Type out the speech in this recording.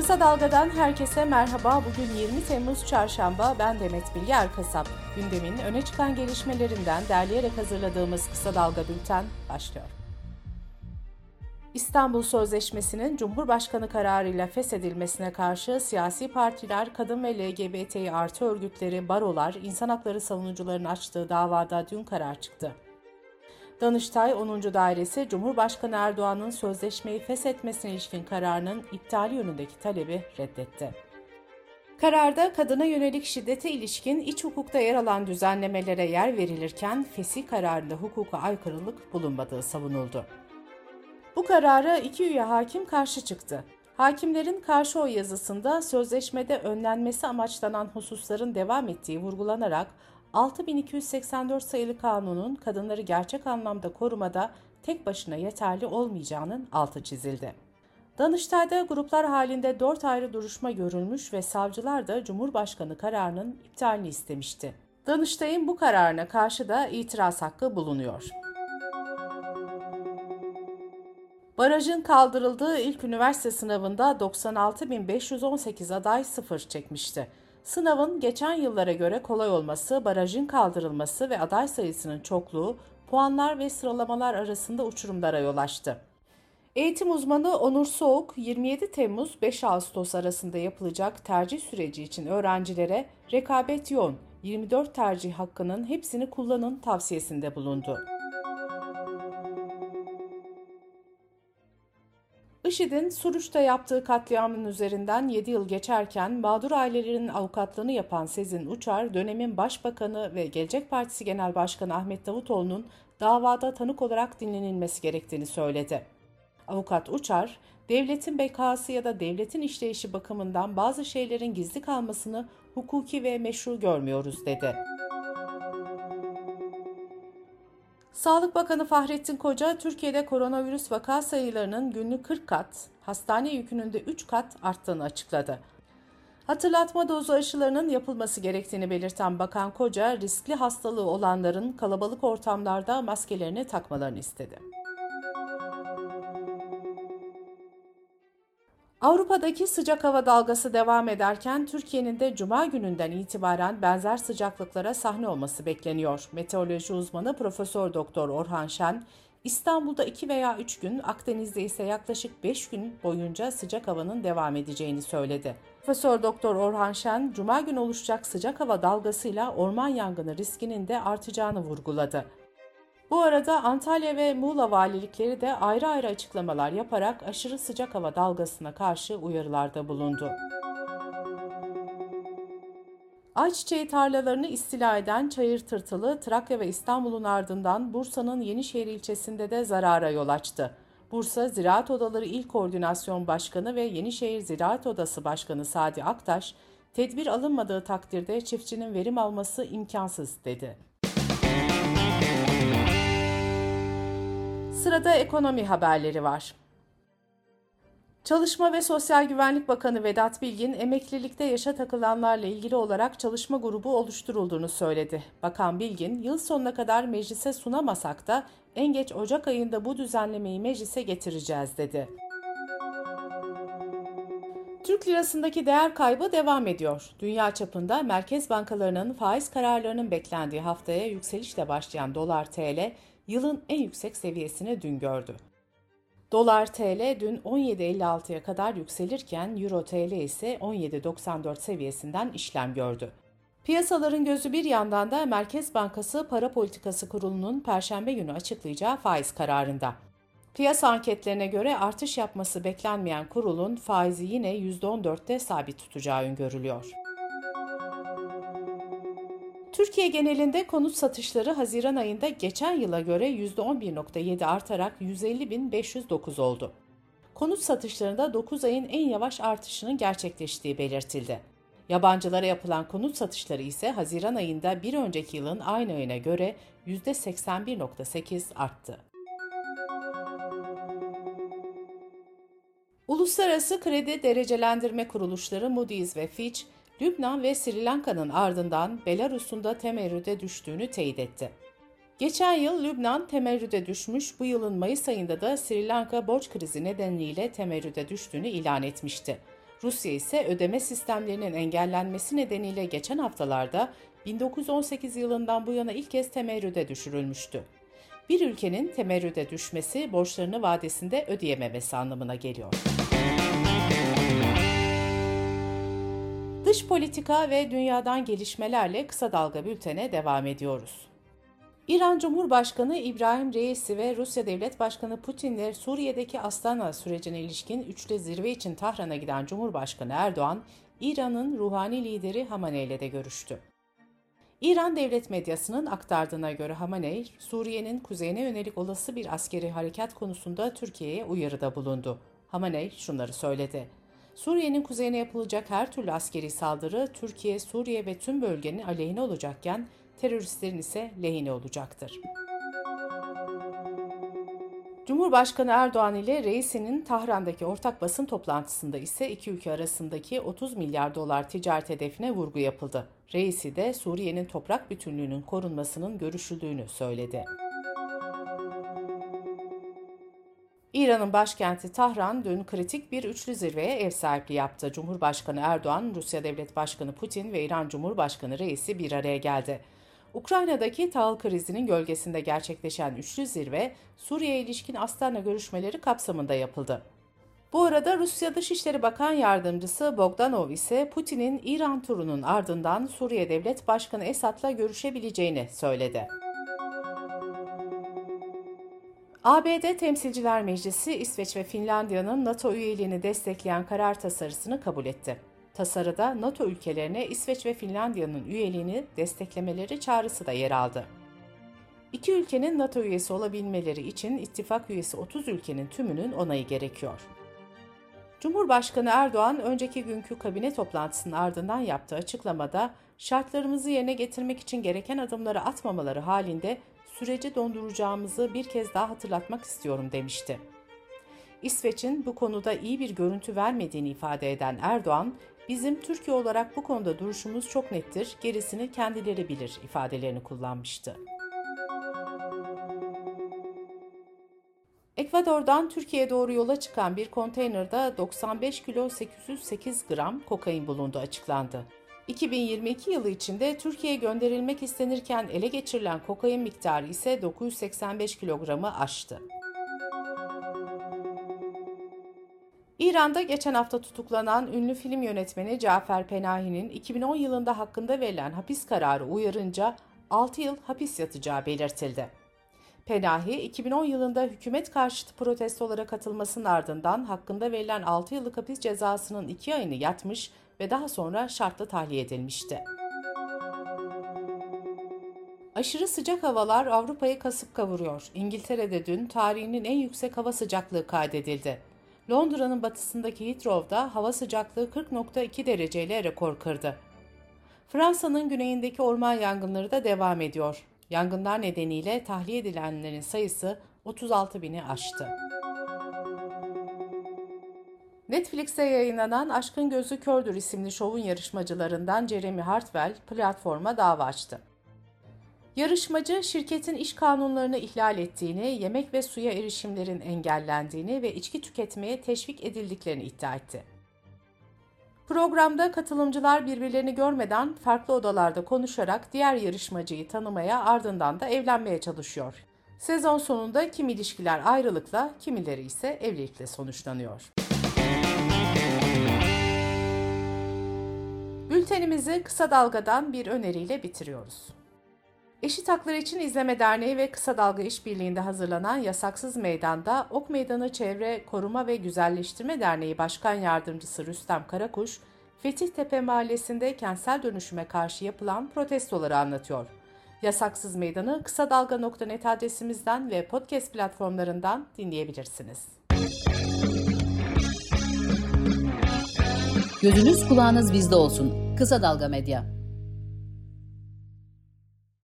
Kısa Dalga'dan herkese merhaba. Bugün 20 Temmuz Çarşamba. Ben Demet Bilge Erkasap. Gündemin öne çıkan gelişmelerinden derleyerek hazırladığımız Kısa Dalga Bülten başlıyor. İstanbul Sözleşmesi'nin Cumhurbaşkanı kararıyla feshedilmesine karşı siyasi partiler, kadın ve LGBTİ artı örgütleri, barolar, insan hakları savunucularının açtığı davada dün karar çıktı. Danıştay 10. Dairesi, Cumhurbaşkanı Erdoğan'ın sözleşmeyi feshetmesine ilişkin kararının iptali yönündeki talebi reddetti. Kararda kadına yönelik şiddete ilişkin iç hukukta yer alan düzenlemelere yer verilirken fesih kararında hukuka aykırılık bulunmadığı savunuldu. Bu karara iki üye hakim karşı çıktı. Hakimlerin karşı oy yazısında sözleşmede önlenmesi amaçlanan hususların devam ettiği vurgulanarak 6.284 sayılı kanunun kadınları gerçek anlamda korumada tek başına yeterli olmayacağının altı çizildi. Danıştay'da gruplar halinde 4 ayrı duruşma görülmüş ve savcılar da Cumhurbaşkanı kararının iptalini istemişti. Danıştay'ın bu kararına karşı da itiraz hakkı bulunuyor. Barajın kaldırıldığı ilk üniversite sınavında 96.518 aday sıfır çekmişti. Sınavın geçen yıllara göre kolay olması, barajın kaldırılması ve aday sayısının çokluğu puanlar ve sıralamalar arasında uçurumlara yol açtı. Eğitim uzmanı Onur Soğuk, 27 Temmuz-5 Ağustos arasında yapılacak tercih süreci için öğrencilere rekabet yoğun, 24 tercih hakkının hepsini kullanın tavsiyesinde bulundu. IŞİD'in Suruç'ta yaptığı katliamın üzerinden 7 yıl geçerken mağdur ailelerin avukatlığını yapan Sezin Uçar, dönemin Başbakanı ve Gelecek Partisi Genel Başkanı Ahmet Davutoğlu'nun davada tanık olarak dinlenilmesi gerektiğini söyledi. Avukat Uçar, devletin bekası ya da devletin işleyişi bakımından bazı şeylerin gizli kalmasını hukuki ve meşru görmüyoruz dedi. Sağlık Bakanı Fahrettin Koca, Türkiye'de koronavirüs vaka sayılarının günlük 40 kat, hastane yükünün de 3 kat arttığını açıkladı. Hatırlatma dozu aşılarının yapılması gerektiğini belirten Bakan Koca, riskli hastalığı olanların kalabalık ortamlarda maskelerini takmalarını istedi. Avrupa'daki sıcak hava dalgası devam ederken Türkiye'nin de Cuma gününden itibaren benzer sıcaklıklara sahne olması bekleniyor. Meteoroloji uzmanı Profesör Doktor Orhan Şen, İstanbul'da 2 veya 3 gün, Akdeniz'de ise yaklaşık 5 gün boyunca sıcak havanın devam edeceğini söyledi. Profesör Doktor Orhan Şen, Cuma günü oluşacak sıcak hava dalgasıyla orman yangını riskinin de artacağını vurguladı. Bu arada Antalya ve Muğla valilikleri de ayrı ayrı açıklamalar yaparak aşırı sıcak hava dalgasına karşı uyarılarda bulundu. Ayçiçeği tarlalarını istila eden Çayır Tırtılı, Trakya ve İstanbul'un ardından Bursa'nın Yenişehir ilçesinde de zarara yol açtı. Bursa Ziraat Odaları İl Koordinasyon Başkanı ve Yenişehir Ziraat Odası Başkanı Sadi Aktaş, tedbir alınmadığı takdirde çiftçinin verim alması imkansız dedi. Sırada ekonomi haberleri var. Çalışma ve Sosyal Güvenlik Bakanı Vedat Bilgin, emeklilikte yaşa takılanlarla ilgili olarak çalışma grubu oluşturulduğunu söyledi. Bakan Bilgin, yıl sonuna kadar meclise sunamasak da en geç Ocak ayında bu düzenlemeyi meclise getireceğiz dedi. Türk lirasındaki değer kaybı devam ediyor. Dünya çapında merkez bankalarının faiz kararlarının beklendiği haftaya yükselişle başlayan dolar-TL, yılın en yüksek seviyesini dün gördü. Dolar-TL dün 17.56'ya kadar yükselirken Euro-TL ise 17.94 seviyesinden işlem gördü. Piyasaların gözü bir yandan da Merkez Bankası Para Politikası Kurulu'nun Perşembe günü açıklayacağı faiz kararında. Piyasa anketlerine göre artış yapması beklenmeyen kurulun faizi yine %14'te sabit tutacağı öngörülüyor. Türkiye genelinde konut satışları Haziran ayında geçen yıla göre %11.7 artarak 150.509 oldu. Konut satışlarında 9 ayın en yavaş artışının gerçekleştiği belirtildi. Yabancılara yapılan konut satışları ise Haziran ayında bir önceki yılın aynı ayına göre %81.8 arttı. Uluslararası Kredi Derecelendirme Kuruluşları Moody's ve Fitch, Lübnan ve Sri Lanka'nın ardından Belarus'un da temerrüde düştüğünü teyit etti. Geçen yıl Lübnan temerrüde düşmüş, bu yılın Mayıs ayında da Sri Lanka borç krizi nedeniyle temerrüde düştüğünü ilan etmişti. Rusya ise ödeme sistemlerinin engellenmesi nedeniyle geçen haftalarda 1918 yılından bu yana ilk kez temerrüde düşürülmüştü. Bir ülkenin temerrüde düşmesi borçlarını vadesinde ödeyememesi anlamına geliyor. Dış politika ve dünyadan gelişmelerle Kısa Dalga Bülten'e devam ediyoruz. İran Cumhurbaşkanı İbrahim Reisi ve Rusya Devlet Başkanı Putin'le Suriye'deki Astana sürecine ilişkin üçlü zirve için Tahran'a giden Cumhurbaşkanı Erdoğan, İran'ın ruhani lideri Hamaney ile de görüştü. İran devlet medyasının aktardığına göre Hamaney, Suriye'nin kuzeyine yönelik olası bir askeri harekat konusunda Türkiye'ye uyarıda bulundu. Hamaney şunları söyledi: Suriye'nin kuzeyine yapılacak her türlü askeri saldırı Türkiye, Suriye ve tüm bölgenin aleyhine olacakken teröristlerin ise lehine olacaktır. Cumhurbaşkanı Erdoğan ile Reisi'nin Tahran'daki ortak basın toplantısında ise iki ülke arasındaki 30 milyar dolar ticaret hedefine vurgu yapıldı. Reisi de Suriye'nin toprak bütünlüğünün korunmasının görüşüldüğünü söyledi. İran'ın başkenti Tahran dün kritik bir üçlü zirveye ev sahipliği yaptı. Cumhurbaşkanı Erdoğan, Rusya Devlet Başkanı Putin ve İran Cumhurbaşkanı Reisi bir araya geldi. Ukrayna'daki tahıl krizinin gölgesinde gerçekleşen üçlü zirve, Suriye'ye ilişkin Astana görüşmeleri kapsamında yapıldı. Bu arada Rusya Dışişleri Bakan Yardımcısı Bogdanov ise Putin'in İran turunun ardından Suriye Devlet Başkanı Esad'la görüşebileceğini söyledi. ABD Temsilciler Meclisi, İsveç ve Finlandiya'nın NATO üyeliğini destekleyen karar tasarısını kabul etti. Tasarıda NATO ülkelerine İsveç ve Finlandiya'nın üyeliğini desteklemeleri çağrısı da yer aldı. İki ülkenin NATO üyesi olabilmeleri için ittifak üyesi 30 ülkenin tümünün onayı gerekiyor. Cumhurbaşkanı Erdoğan, önceki günkü kabine toplantısının ardından yaptığı açıklamada, şartlarımızı yerine getirmek için gereken adımları atmamaları halinde süreci donduracağımızı bir kez daha hatırlatmak istiyorum demişti. İsveç'in bu konuda iyi bir görüntü vermediğini ifade eden Erdoğan, bizim Türkiye olarak bu konuda duruşumuz çok nettir, gerisini kendileri bilir ifadelerini kullanmıştı. Ekvador'dan Türkiye'ye doğru yola çıkan bir konteynerde 95 kilo 808 gram kokain bulundu açıklandı. 2022 yılı içinde Türkiye'ye gönderilmek istenirken ele geçirilen kokain miktarı ise 985 kilogramı aştı. İran'da geçen hafta tutuklanan ünlü film yönetmeni Cafer Penahi'nin 2010 yılında hakkında verilen hapis kararı uyarınca 6 yıl hapis yatacağı belirtildi. Penahi, 2010 yılında hükümet karşıtı protestolara katılmasının ardından hakkında verilen 6 yıllık hapis cezasının 2 ayını yatmış ve daha sonra şartlı tahliye edilmişti. Aşırı sıcak havalar Avrupa'yı kasıp kavuruyor. İngiltere'de dün tarihinin en yüksek hava sıcaklığı kaydedildi. Londra'nın batısındaki Heathrow'da hava sıcaklığı 40.2 dereceyle rekor kırdı. Fransa'nın güneyindeki orman yangınları da devam ediyor. Yangınlar nedeniyle tahliye edilenlerin sayısı 36.000'i aştı. Netflix'e yayınlanan Aşkın Gözü Kördür isimli şovun yarışmacılarından Jeremy Hartwell platforma dava açtı. Yarışmacı, şirketin iş kanunlarını ihlal ettiğini, yemek ve suya erişimlerin engellendiğini ve içki tüketmeye teşvik edildiklerini iddia etti. Programda katılımcılar birbirlerini görmeden farklı odalarda konuşarak diğer yarışmacıyı tanımaya, ardından da evlenmeye çalışıyor. Sezon sonunda kimi ilişkiler ayrılıkla, kimileri ise evlilikle sonuçlanıyor. Bültenimizi Kısa Dalga'dan bir öneriyle bitiriyoruz. Eşit Haklar İçin İzleme Derneği ve Kısa Dalga İşbirliği'nde hazırlanan Yasaksız Meydanda, Ok Meydanı Çevre Koruma ve Güzelleştirme Derneği Başkan Yardımcısı Rüstem Karakuş, Fetihtepe Mahallesi'nde kentsel dönüşüme karşı yapılan protestoları anlatıyor. Yasaksız Meydanı kısadalga.net adresimizden ve podcast platformlarından dinleyebilirsiniz. Gözünüz kulağınız bizde olsun. Kısa Dalga Medya.